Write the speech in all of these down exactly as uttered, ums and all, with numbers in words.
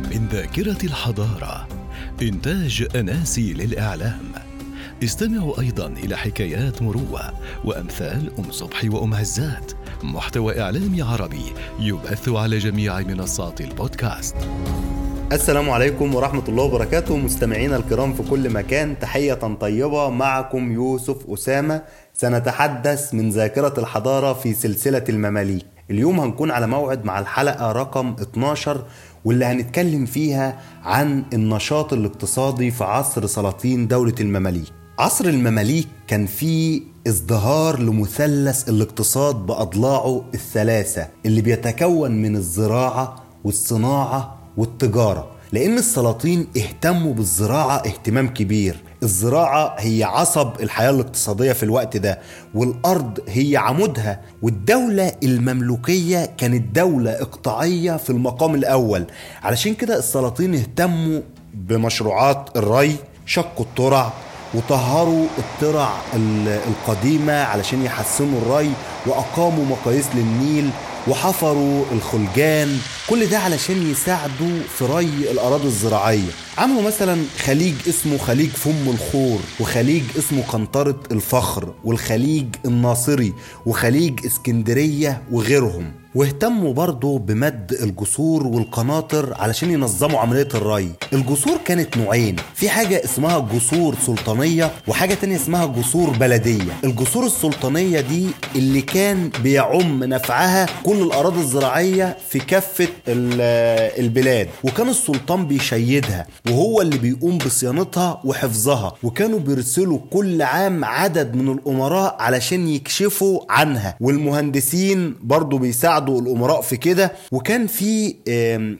من ذاكرة الحضارة، إنتاج أناسي للإعلام. استمعوا أيضا إلى حكايات مروة وأمثال أم صبحي وأم هزات، محتوى إعلامي عربي يبث على جميع منصات البودكاست. السلام عليكم ورحمة الله وبركاته، مستمعينا الكرام في كل مكان، تحية طيبة. معكم يوسف أسامة، سنتحدث من ذاكرة الحضارة في سلسلة المماليك. اليوم هنكون على موعد مع الحلقة رقم اثنا عشر، واللي هنتكلم فيها عن النشاط الاقتصادي في عصر سلاطين دولة المماليك. عصر المماليك كان فيه ازدهار لمثلث الاقتصاد بأضلاعه الثلاثة، اللي بيتكون من الزراعة والصناعة والتجارة، لأن السلاطين اهتموا بالزراعة اهتمام كبير. الزراعة هي عصب الحياة الاقتصادية في الوقت ده، والأرض هي عمودها. والدولة المملوكية كانت دولة إقطاعية في المقام الأول، علشان كده السلاطين اهتموا بمشروعات الري، شقوا الترع وطهروا الترع القديمة علشان يحسنوا الري، وأقاموا مقاييس للنيل وحفروا الخلجان، كل ده علشان يساعدوا في ري الأراضي الزراعية. عملوا مثلا خليج اسمه خليج فم الخور، وخليج اسمه قنطرة الفخر، والخليج الناصري، وخليج اسكندرية وغيرهم. واهتموا برضو بمد الجسور والقناطر علشان ينظموا عملية الري. الجسور كانت نوعين، في حاجة اسمها جسور سلطانية وحاجة تانية اسمها جسور بلدية. الجسور السلطانية دي اللي كان بيعم نفعها كل الأراضي الزراعية في كافة البلاد، وكان السلطان بيشيدها وهو اللي بيقوم بصيانتها وحفظها، وكانوا بيرسلوا كل عام عدد من الأمراء علشان يكشفوا عنها، والمهندسين برضو بيساعدوا الأمراء في كده. وكان في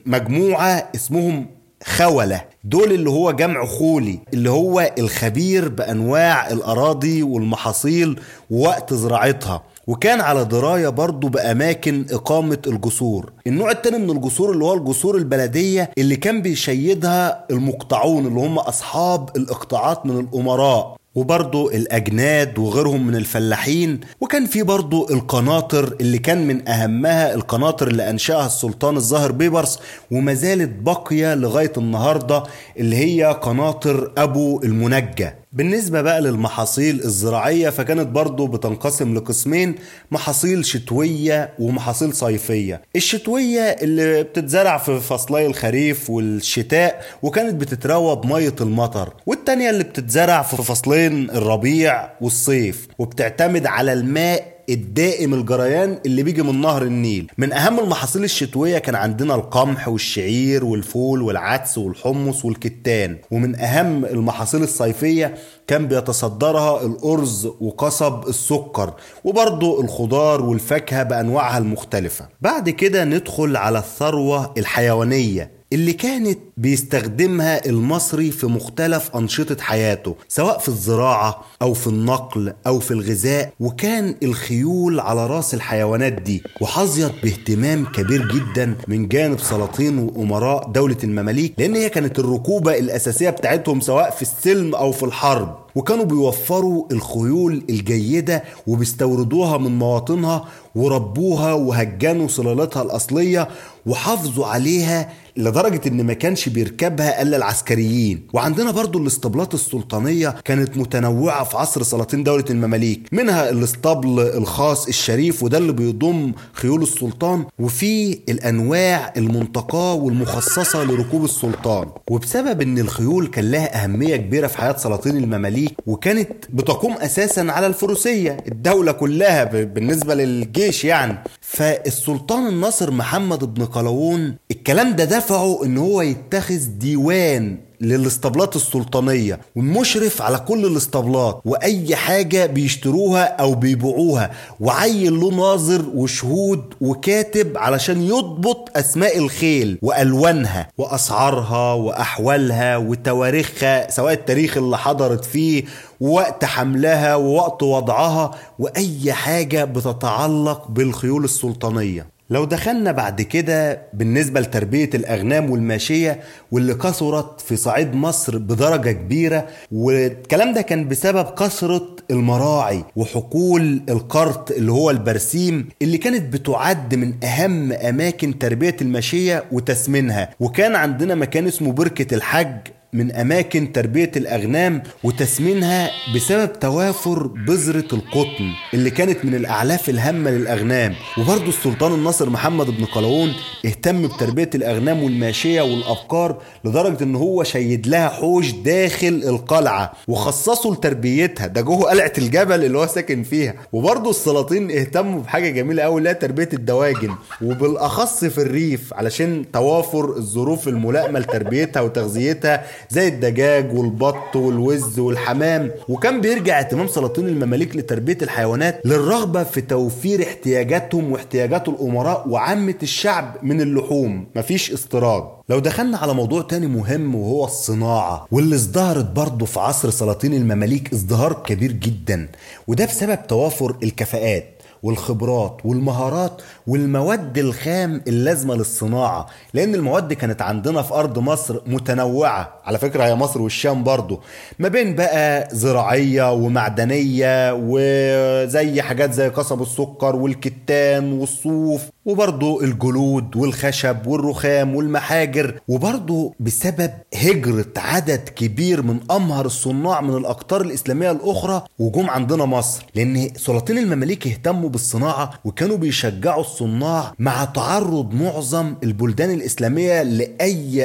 مجموعة اسمهم خولة، دول اللي هو جمع خولي، اللي هو الخبير بأنواع الأراضي والمحاصيل ووقت زراعتها، وكان على دراية برضو بأماكن إقامة الجسور. النوع التاني من الجسور اللي هو الجسور البلدية، اللي كان بيشيدها المقطعون اللي هم أصحاب الإقطاعات من الأمراء، وبرضو الأجناد وغيرهم من الفلاحين. وكان في برضو القناطر، اللي كان من أهمها القناطر اللي أنشأها السلطان الظاهر بيبرس وما زالت باقية لغاية النهاردة، اللي هي قناطر أبو المنجة. بالنسبة بقى للمحاصيل الزراعية، فكانت برضو بتنقسم لقسمين، محاصيل شتوية ومحاصيل صيفية. الشتوية اللي بتتزرع في فصلي الخريف والشتاء، وكانت بتتروى بمية المطر، والتانية اللي بتتزرع في فصلين الربيع والصيف، وبتعتمد على الماء الدائم الجريان اللي بيجي من نهر النيل. من أهم المحاصيل الشتوية كان عندنا القمح والشعير والفول والعدس والحمص والكتان. ومن أهم المحاصيل الصيفية كان بيتصدرها الأرز وقصب السكر، وبرضو الخضار والفاكهة بأنواعها المختلفة. بعد كده ندخل على الثروة الحيوانية، اللي كانت بيستخدمها المصري في مختلف أنشطة حياته، سواء في الزراعة أو في النقل أو في الغذاء. وكان الخيول على رأس الحيوانات دي، وحظيت باهتمام كبير جدا من جانب سلاطين وأمراء دولة المماليك، لأن هي كانت الركوبة الأساسية بتاعتهم سواء في السلم أو في الحرب. وكانوا بيوفروا الخيول الجيدة وبيستوردوها من مواطنها، وربوها وهجنوا سلالتها الأصلية وحافظوا عليها، لدرجة إن ما كانش بيركبها إلا العسكريين. وعندنا برضو الاسطبلات السلطانية، كانت متنوعة في عصر سلاطين دولة المماليك، منها الاسطبل الخاص الشريف، وده اللي بيضم خيول السلطان، وفيه الأنواع المنتقاة والمخصصة لركوب السلطان. وبسبب إن الخيول كان لها أهمية كبيرة في حياة سلاطين المماليك، وكانت بتقوم أساسا على الفروسية الدولة كلها بالنسبة للجيش يعني، فالسلطان الناصر محمد بن قلاوون الكلام ده دفعه ان هو يتخذ ديوان للاسطبلات السلطانية، ومشرف على كل الاسطبلات واي حاجة بيشتروها او بيبيعوها، وعين له ناظر وشهود وكاتب علشان يضبط اسماء الخيل والوانها واسعارها واحوالها وتواريخها، سواء التاريخ اللي حضرت فيه ووقت حملها ووقت وضعها واي حاجة بتتعلق بالخيول السلطانية. لو دخلنا بعد كده بالنسبة لتربية الأغنام والماشية واللي كثرت في صعيد مصر بدرجة كبيرة، والكلام ده كان بسبب كثرة المراعي وحقول القرط اللي هو البرسيم اللي كانت بتعد من أهم أماكن تربية الماشية وتسمينها. وكان عندنا مكان اسمه بركة الحج من أماكن تربية الأغنام وتسمينها بسبب توافر بذرة القطن اللي كانت من الأعلاف الهامة للأغنام. وبرضو السلطان الناصر محمد بن قلاوون اهتم بتربية الأغنام والماشية والأبقار لدرجة إن هو شيد لها حوش داخل القلعة وخصصوا لتربيتها، ده جوه قلعة الجبل اللي هو ساكن فيها. وبرضو السلاطين اهتموا بحاجة جميلة أوي لها تربية الدواجن وبالأخص في الريف علشان توافر الظروف الملائمة لتربيتها وتغذيتها زي الدجاج والبط والوز والحمام. وكان بيرجع اهتمام سلاطين المماليك لتربية الحيوانات للرغبة في توفير احتياجاتهم واحتياجات الأمراء وعامة الشعب من اللحوم، مفيش استيراد. لو دخلنا على موضوع تاني مهم وهو الصناعة، واللي ازدهرت برضه في عصر سلاطين المماليك ازدهار كبير جدا، وده بسبب توافر الكفاءات والخبرات والمهارات والمواد الخام اللازمة للصناعة، لأن المواد كانت عندنا في أرض مصر متنوعة. على فكرة هي مصر والشام برضو ما بين بقى زراعية ومعدنية وزي حاجات زي قصب السكر والكتان والصوف، وبرضو الجلود والخشب والرخام والمحاجر. وبرضو بسبب هجرة عدد كبير من أمهر الصناع من الأقطار الإسلامية الأخرى وجوم عندنا مصر، لأن سلاطين المماليك اهتموا بالصناعة وكانوا بيشجعوا الصناع مع تعرض معظم البلدان الإسلامية لأي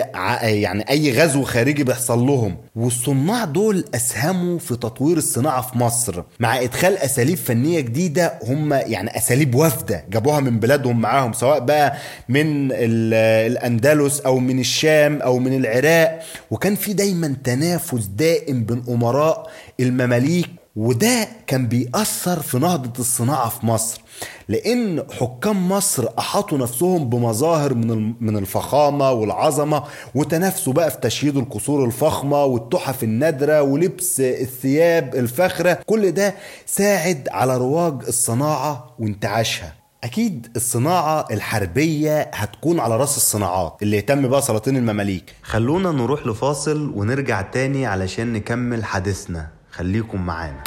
يعني أي غزو خارجي بيحصل لهم. والصناع دول أسهموا في تطوير الصناعة في مصر مع إدخال أساليب فنية جديدة، هم يعني أساليب وافدة جابوها من بلادهم معاهم، سواء بقى من الأندلس أو من الشام أو من العراق. وكان في دايما تنافس دائم بين أمراء المماليك، وده كان بيأثر في نهضة الصناعة في مصر، لأن حكام مصر أحاطوا نفسهم بمظاهر من الفخامة والعظمة وتنافسوا بقى في تشييد القصور الفخمة والتحف النادرة ولبس الثياب الفخرة. كل ده ساعد على رواج الصناعة وانتعاشها. أكيد الصناعة الحربية هتكون على رأس الصناعات اللي اهتم بها سلاطين المماليك. خلونا نروح لفاصل ونرجع تاني علشان نكمل حديثنا، خليكم معانا.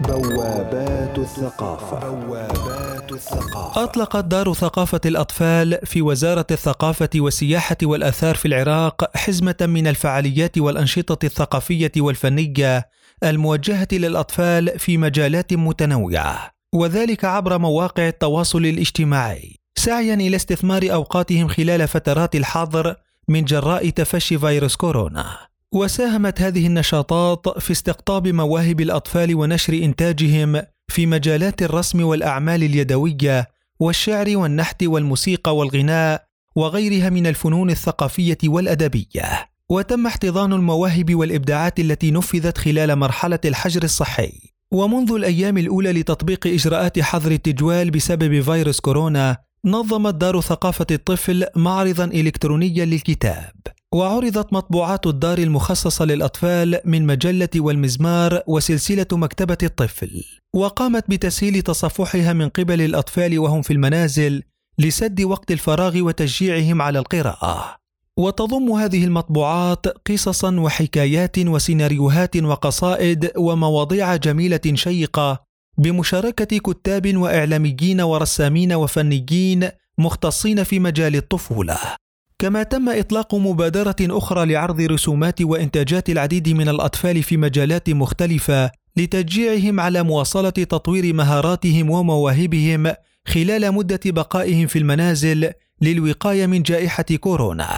بوابات الثقافة. بوابات الثقافة. أطلقت دار ثقافة الأطفال في وزارة الثقافة والسياحة والآثار في العراق حزمة من الفعاليات والأنشطة الثقافية والفنية الموجهة للأطفال في مجالات متنوعة، وذلك عبر مواقع التواصل الاجتماعي، سعيا إلى استثمار أوقاتهم خلال فترات الحظر من جراء تفشي فيروس كورونا. وساهمت هذه النشاطات في استقطاب مواهب الأطفال ونشر إنتاجهم في مجالات الرسم والأعمال اليدوية والشعر والنحت والموسيقى والغناء وغيرها من الفنون الثقافية والأدبية. وتم احتضان المواهب والإبداعات التي نفذت خلال مرحلة الحجر الصحي ومنذ الأيام الأولى لتطبيق إجراءات حظر التجوال بسبب فيروس كورونا. نظمت دار ثقافة الطفل معرضا إلكترونيا للكتاب، وعرضت مطبوعات الدار المخصصة للأطفال من مجلة والمزمار وسلسلة مكتبة الطفل، وقامت بتسهيل تصفحها من قبل الأطفال وهم في المنازل لسد وقت الفراغ وتشجيعهم على القراءة. وتضم هذه المطبوعات قصصا وحكايات وسيناريوهات وقصائد ومواضيع جميلة شيقة بمشاركة كتاب وإعلاميين ورسامين وفنيين مختصين في مجال الطفولة. كما تم إطلاق مبادرة أخرى لعرض رسومات وإنتاجات العديد من الأطفال في مجالات مختلفة لتشجيعهم على مواصلة تطوير مهاراتهم ومواهبهم خلال مدة بقائهم في المنازل للوقاية من جائحة كورونا.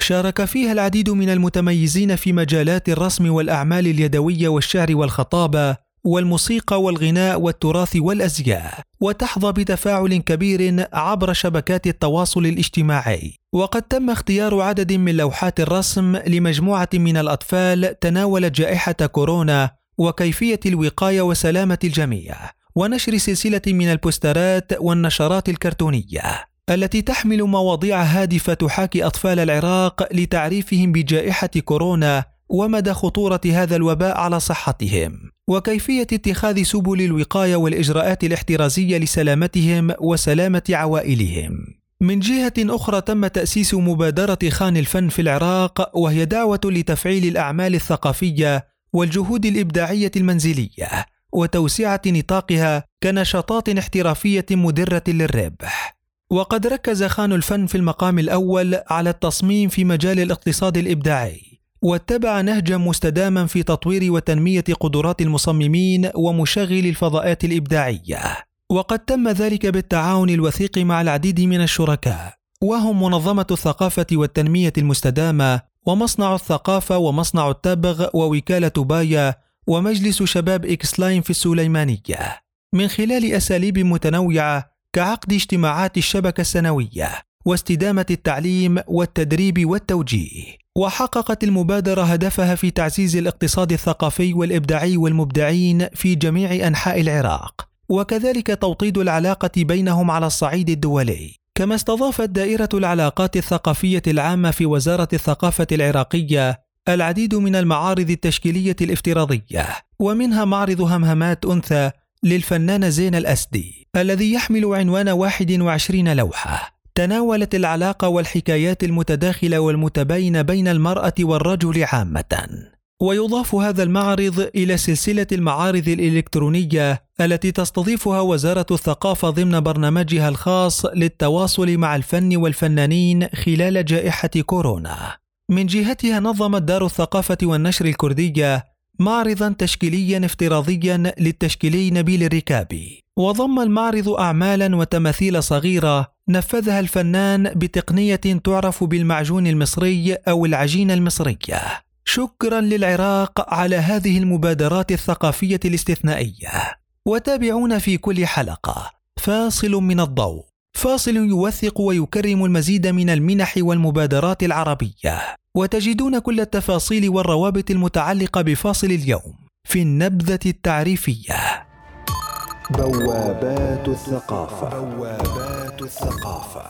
شارك فيها العديد من المتميزين في مجالات الرسم والأعمال اليدوية والشعر والخطابة والموسيقى والغناء والتراث والأزياء، وتحظى بتفاعل كبير عبر شبكات التواصل الاجتماعي. وقد تم اختيار عدد من لوحات الرسم لمجموعة من الأطفال تناولت جائحة كورونا وكيفية الوقاية وسلامة الجميع، ونشر سلسلة من البوسترات والنشرات الكرتونية التي تحمل مواضيع هادفة تحاكي أطفال العراق لتعريفهم بجائحة كورونا ومدى خطورة هذا الوباء على صحتهم، وكيفية اتخاذ سبل الوقاية والإجراءات الاحترازية لسلامتهم وسلامة عوائلهم. من جهة أخرى تم تأسيس مبادرة خان الفن في العراق، وهي دعوة لتفعيل الأعمال الثقافية والجهود الإبداعية المنزلية وتوسعة نطاقها كنشاطات احترافية مدرة للربح. وقد ركز خان الفن في المقام الأول على التصميم في مجال الاقتصاد الإبداعي، واتبع نهجا مستداما في تطوير وتنمية قدرات المصممين ومشغل الفضاءات الإبداعية، وقد تم ذلك بالتعاون الوثيق مع العديد من الشركاء، وهم منظمة الثقافة والتنمية المستدامة ومصنع الثقافة ومصنع التبغ ووكالة بايا ومجلس شباب إكسلاين في السليمانية، من خلال أساليب متنوعة كعقد اجتماعات الشبكة السنوية واستدامة التعليم والتدريب والتوجيه. وحققت المبادرة هدفها في تعزيز الاقتصاد الثقافي والإبداعي والمبدعين في جميع أنحاء العراق، وكذلك توطيد العلاقة بينهم على الصعيد الدولي. كما استضافت دائرة العلاقات الثقافية العامة في وزارة الثقافة العراقية العديد من المعارض التشكيلية الافتراضية، ومنها معرض همهمات أنثى للفنان زين الاسدي الذي يحمل عنوان واحد وعشرين لوحة تناولت العلاقة والحكايات المتداخلة والمتباينة بين المرأة والرجل عامة. ويضاف هذا المعرض إلى سلسلة المعارض الإلكترونية التي تستضيفها وزارة الثقافة ضمن برنامجها الخاص للتواصل مع الفن والفنانين خلال جائحة كورونا. من جهتها نظمت دار الثقافة والنشر الكردية معرضا تشكيليا افتراضيا للتشكيلي نبيل الركابي، وضم المعرض أعمالا وتماثيل صغيرة نفذها الفنان بتقنية تعرف بالمعجون المصري أو العجينة المصرية. شكرا للعراق على هذه المبادرات الثقافية الاستثنائية. وتابعونا في كل حلقة فاصل من الضوء، فاصل يوثق ويكرم المزيد من المنح والمبادرات العربية، وتجدون كل التفاصيل والروابط المتعلقة بفاصل اليوم في النبذة التعريفية. بوابات الثقافة. بوابات الثقافة.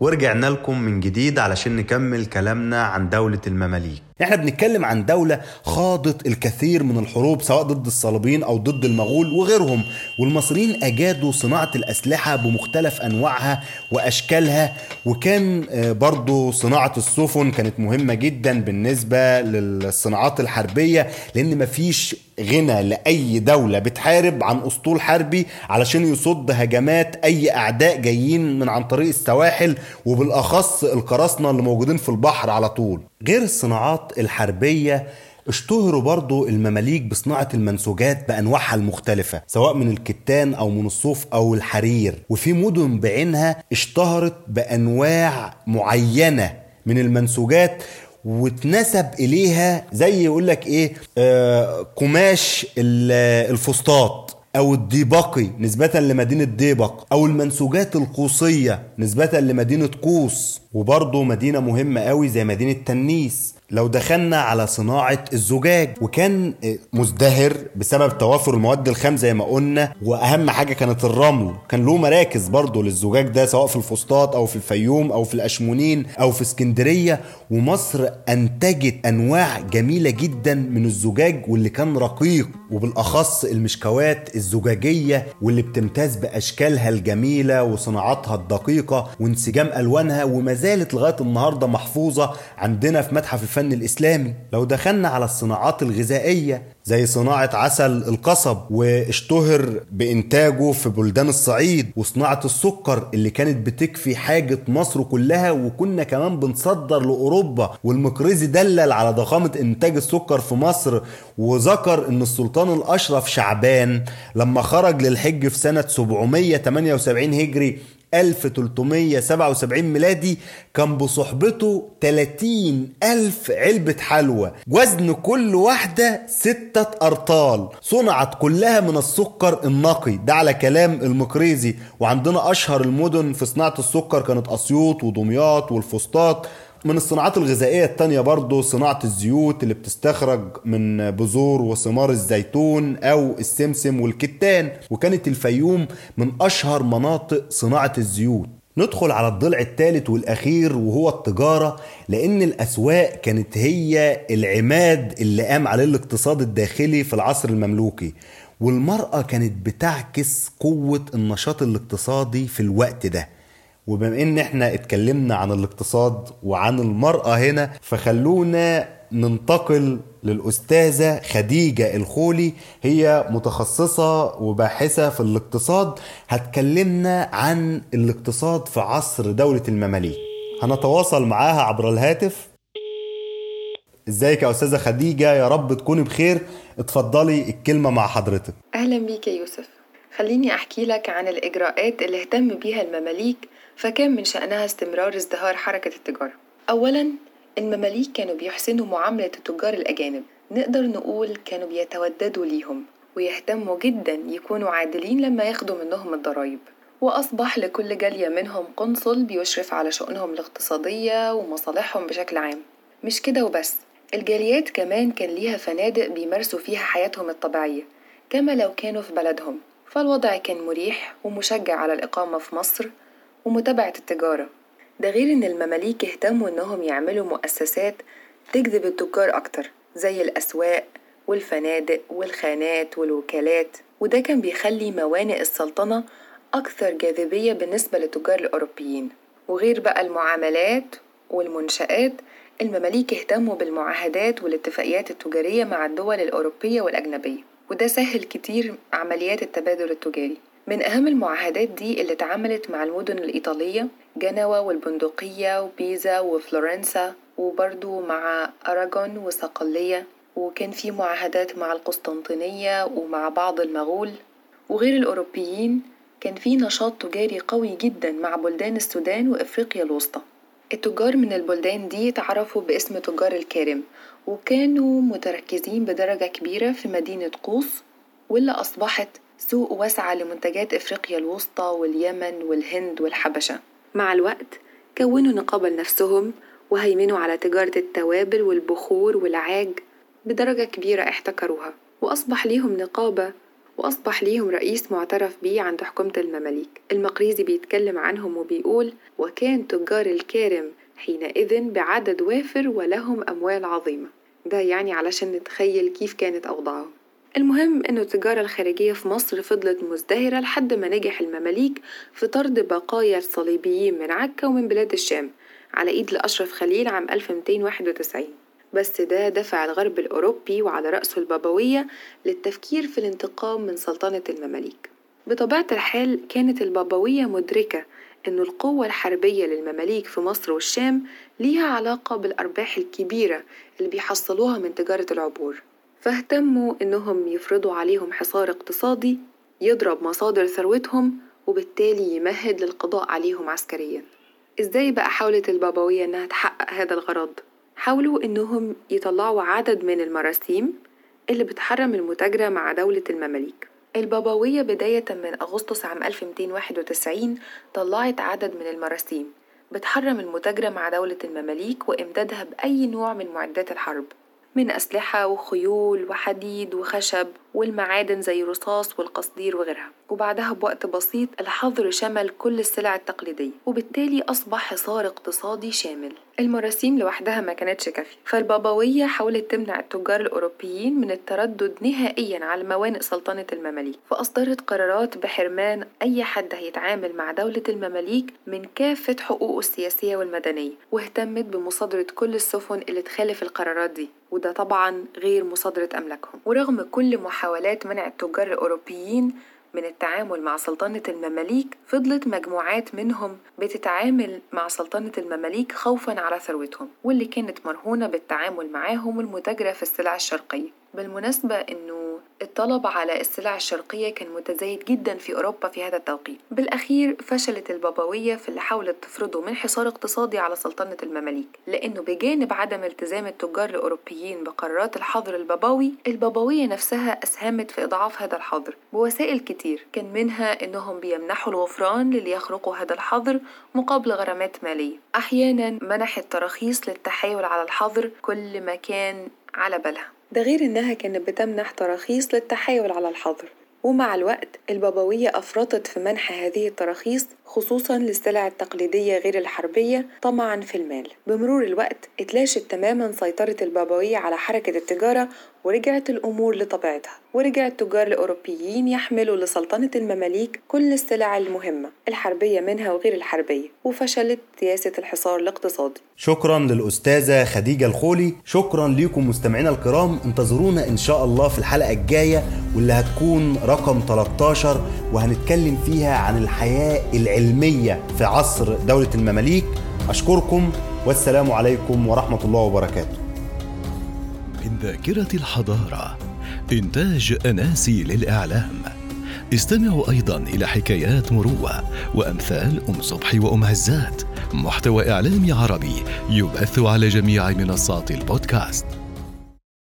ورجعنا لكم من جديد علشان نكمل كلامنا عن دولة المماليك. احنا بنتكلم عن دولة خاضت الكثير من الحروب، سواء ضد الصليبيين أو ضد المغول وغيرهم، والمصريين أجادوا صناعة الأسلحة بمختلف أنواعها وأشكالها، وكان برضو صناعة السفن كانت مهمة جدا بالنسبة للصناعات الحربية، لأن مفيش غنى لأي دولة بتحارب عن أسطول حربي علشان يصد هجمات أي أعداء جايين من عن طريق السواحل، وبالأخص القراصنة اللي موجودين في البحر على طول. غير الصناعات الحربية اشتهروا برضو المماليك بصناعة المنسوجات بأنواعها المختلفة، سواء من الكتان أو من الصوف أو الحرير، وفي مدن بعينها اشتهرت بأنواع معينة من المنسوجات وتنسب إليها، زي يقولك إيه آه قماش الفسطاط أو الديبقي نسبة لمدينة ديبق، أو المنسوجات القوسية نسبة لمدينة قوس، وبرضو مدينة مهمة قوي زي مدينة تنيس. لو دخلنا على صناعة الزجاج، وكان مزدهر بسبب توافر المواد الخام زي ما قلنا، وأهم حاجة كانت الرمل. كان له مراكز برضو للزجاج ده، سواء في الفسطاط أو في الفيوم أو في الأشمونين أو في اسكندرية. ومصر أنتجت أنواع جميلة جدا من الزجاج، واللي كان رقيق، وبالأخص المشكوات الزجاجية واللي بتمتاز بأشكالها الجميلة وصناعاتها الدقيقة وانسجام ألوانها، وما زالت لغاية النهاردة محفوظة عندنا في متحف الفن الإسلامي. لو دخلنا على الصناعات الغذائية، زي صناعة عسل القصب واشتهر بإنتاجه في بلدان الصعيد، وصناعة السكر اللي كانت بتكفي حاجة مصر كلها، وكنا كمان بنصدر لأوروبا. والمقريزي دلل على ضخامة إنتاج السكر في مصر، وذكر أن السلطان الأشرف شعبان لما خرج للحج في سنة سبعمية وثمانية وسبعين هجري ألف وثلاثمية وسبعة وسبعين ميلادي، كان بصحبته ثلاثين ألف علبة حلوى، وزن كل واحدة ستة أرطال، صنعت كلها من السكر النقي ده على كلام المقريزي. وعندنا أشهر المدن في صناعة السكر كانت أسيوط ودمياط والفسطاط. من الصناعات الغذائية التانية برضو صناعة الزيوت اللي بتستخرج من بذور وثمار الزيتون أو السمسم والكتان، وكانت الفيوم من أشهر مناطق صناعة الزيوت. ندخل على الضلع الثالث والأخير، وهو التجارة، لأن الأسواق كانت هي العماد اللي قام عليه الاقتصاد الداخلي في العصر المملوكي، والمرأة كانت بتعكس قوة النشاط الاقتصادي في الوقت ده، وبما ان احنا اتكلمنا عن الاقتصاد وعن المرأة هنا، فخلونا ننتقل للأستاذة خديجة الخولي. هي متخصصة وباحثة في الاقتصاد، هتكلمنا عن الاقتصاد في عصر دولة المماليك. هنتواصل معاها عبر الهاتف. ازيك يا أستاذة خديجة؟ يا رب تكوني بخير. اتفضلي، الكلمة مع حضرتك. أهلا بيك يا يوسف. خليني أحكي لك عن الإجراءات اللي اهتم بيها المماليك، فكان من شأنها استمرار ازدهار حركة التجارة. أولا، المماليك كانوا بيحسنوا معاملة التجار الأجانب، نقدر نقول كانوا بيتوددوا ليهم ويهتموا جدا يكونوا عادلين لما ياخدوا منهم الضرائب. وأصبح لكل جالية منهم قنصل بيشرف على شؤونهم الاقتصادية ومصالحهم بشكل عام. مش كده وبس، الجاليات كمان كان ليها فنادق بيمارسوا فيها حياتهم الطبيعية كما لو كانوا في بلدهم، فالوضع كان مريح ومشجع على الإقامة في مصر ومتابعة التجارة. ده غير إن المماليك اهتموا إنهم يعملوا مؤسسات تجذب التجار أكتر، زي الأسواق والفنادق والخانات والوكالات، وده كان بيخلي موانئ السلطنة أكثر جاذبية بالنسبة للتجار الأوروبيين. وغير بقى المعاملات والمنشآت، المماليك اهتموا بالمعاهدات والاتفاقيات التجارية مع الدول الأوروبية والأجنبية، وده سهل كتير عمليات التبادل التجاري. من أهم المعاهدات دي اللي اتعملت مع المدن الإيطالية، جنوة والبندقية وبيزا وفلورنسا، وبرضو مع أراغون وصقلية، وكان في معاهدات مع القسطنطينية ومع بعض المغول. وغير الأوروبيين كان في نشاط تجاري قوي جدا مع بلدان السودان وإفريقيا الوسطى. التجار من البلدان دي تعرفوا باسم تجار الكارم، وكانوا متركزين بدرجة كبيرة في مدينة قوس، واللي أصبحت سوق واسعة لمنتجات إفريقيا الوسطى واليمن والهند والحبشة. مع الوقت كونوا نقابة لنفسهم وهيمنوا على تجارة التوابل والبخور والعاج بدرجة كبيرة احتكروها، وأصبح ليهم نقابة وأصبح ليهم رئيس معترف بيه عند حكومة المماليك. المقريزي بيتكلم عنهم وبيقول: وكان تجار الكارم حينئذ بعدد وافر ولهم أموال عظيمة. ده يعني علشان نتخيل كيف كانت أوضاعهم. المهم أن التجارة الخارجية في مصر فضلت مزدهرة لحد ما نجح المماليك في طرد بقايا الصليبيين من عكا ومن بلاد الشام على إيد الأشرف خليل عام ألف ومئتين وواحد وتسعين. بس ده دفع الغرب الأوروبي وعلى رأسه البابوية للتفكير في الانتقام من سلطنة المماليك. بطبيعة الحال كانت البابوية مدركة أن القوة الحربية للمماليك في مصر والشام ليها علاقة بالأرباح الكبيرة اللي بيحصلوها من تجارة العبور، فاهتموا أنهم يفرضوا عليهم حصار اقتصادي يضرب مصادر ثروتهم، وبالتالي يمهد للقضاء عليهم عسكريا. إزاي بقى حاولت البابوية أنها تحقق هذا الغرض؟ حاولوا أنهم يطلعوا عدد من المراسيم اللي بتحرم المتاجرة مع دولة المماليك. البابوية بداية من أغسطس عام ألف ومئتين وواحد وتسعين طلعت عدد من المراسيم بتحرم المتاجرة مع دولة المماليك وإمدادها بأي نوع من معدات الحرب، من أسلحة وخيول وحديد وخشب والمعادن زي الرصاص والقصدير وغيرها. وبعدها بوقت بسيط الحظر شمل كل السلع التقليدية، وبالتالي أصبح حصار اقتصادي شامل. المراسيم لوحدها ما كانتش كافية، فالبابوية حاولت تمنع التجار الأوروبيين من التردد نهائيا على موانئ سلطنة المماليك، فأصدرت قرارات بحرمان أي حد هيتعامل مع دولة المماليك من كافة حقوقه السياسية والمدنية، واهتمت بمصادرة كل السفن اللي تخالف القرارات دي، وده طبعا غير مصادرة أملاكهم. ورغم كل محاولات منع التجار الأوروبيين من التعامل مع سلطنة المماليك، فضلت مجموعات منهم بتتعامل مع سلطنة المماليك خوفاً على ثروتهم، واللي كانت مرهونة بالتعامل معاهم والمتاجرة في السلع الشرقية. بالمناسبة إنه الطلب على السلع الشرقية كان متزايد جداً في أوروبا في هذا التوقيت. بالأخير فشلت البابوية في اللي حاولت تفرضه من حصار اقتصادي على سلطنة المماليك، لأنه بجانب عدم التزام التجار الأوروبيين بقرارات الحظر البابوي، البابوية نفسها أسهمت في إضعاف هذا الحظر بوسائل كتير، كان منها إنهم بيمنحوا الغفران للي يخرقوا هذا الحظر مقابل غرامات مالية. أحياناً منحت تراخيص للتحايل على الحظر كل ما كان على بالها. ده غير إنها كانت بتمنح تراخيص للتحايل على الحظر، ومع الوقت البابوية أفرطت في منح هذه التراخيص خصوصا للسلع التقليدية غير الحربية طمعا في المال. بمرور الوقت اتلاشت تماما سيطرة البابوية على حركة التجارة ورجعت الأمور لطبيعتها، ورجع التجار الأوروبيين يحملوا لسلطنة المماليك كل السلع المهمة الحربية منها وغير الحربية، وفشلت سياسة الحصار الاقتصادي. شكرا للأستاذة خديجة الخولي، شكرا ليكم مستمعينا الكرام، انتظرونا إن شاء الله في الحلقة الجاية واللي هتكون رقم ثلاثة عشر، وهنتكلم فيها عن الحياة العلمية في عصر دولة المماليك. أشكركم والسلام عليكم ورحمة الله وبركاته. من ذاكرة الحضارة، إنتاج أناسي للإعلام. استمعوا أيضا إلى حكايات مروة وأمثال أم صبحي وأم هزات، محتوى إعلامي عربي يبث على جميع منصات البودكاست.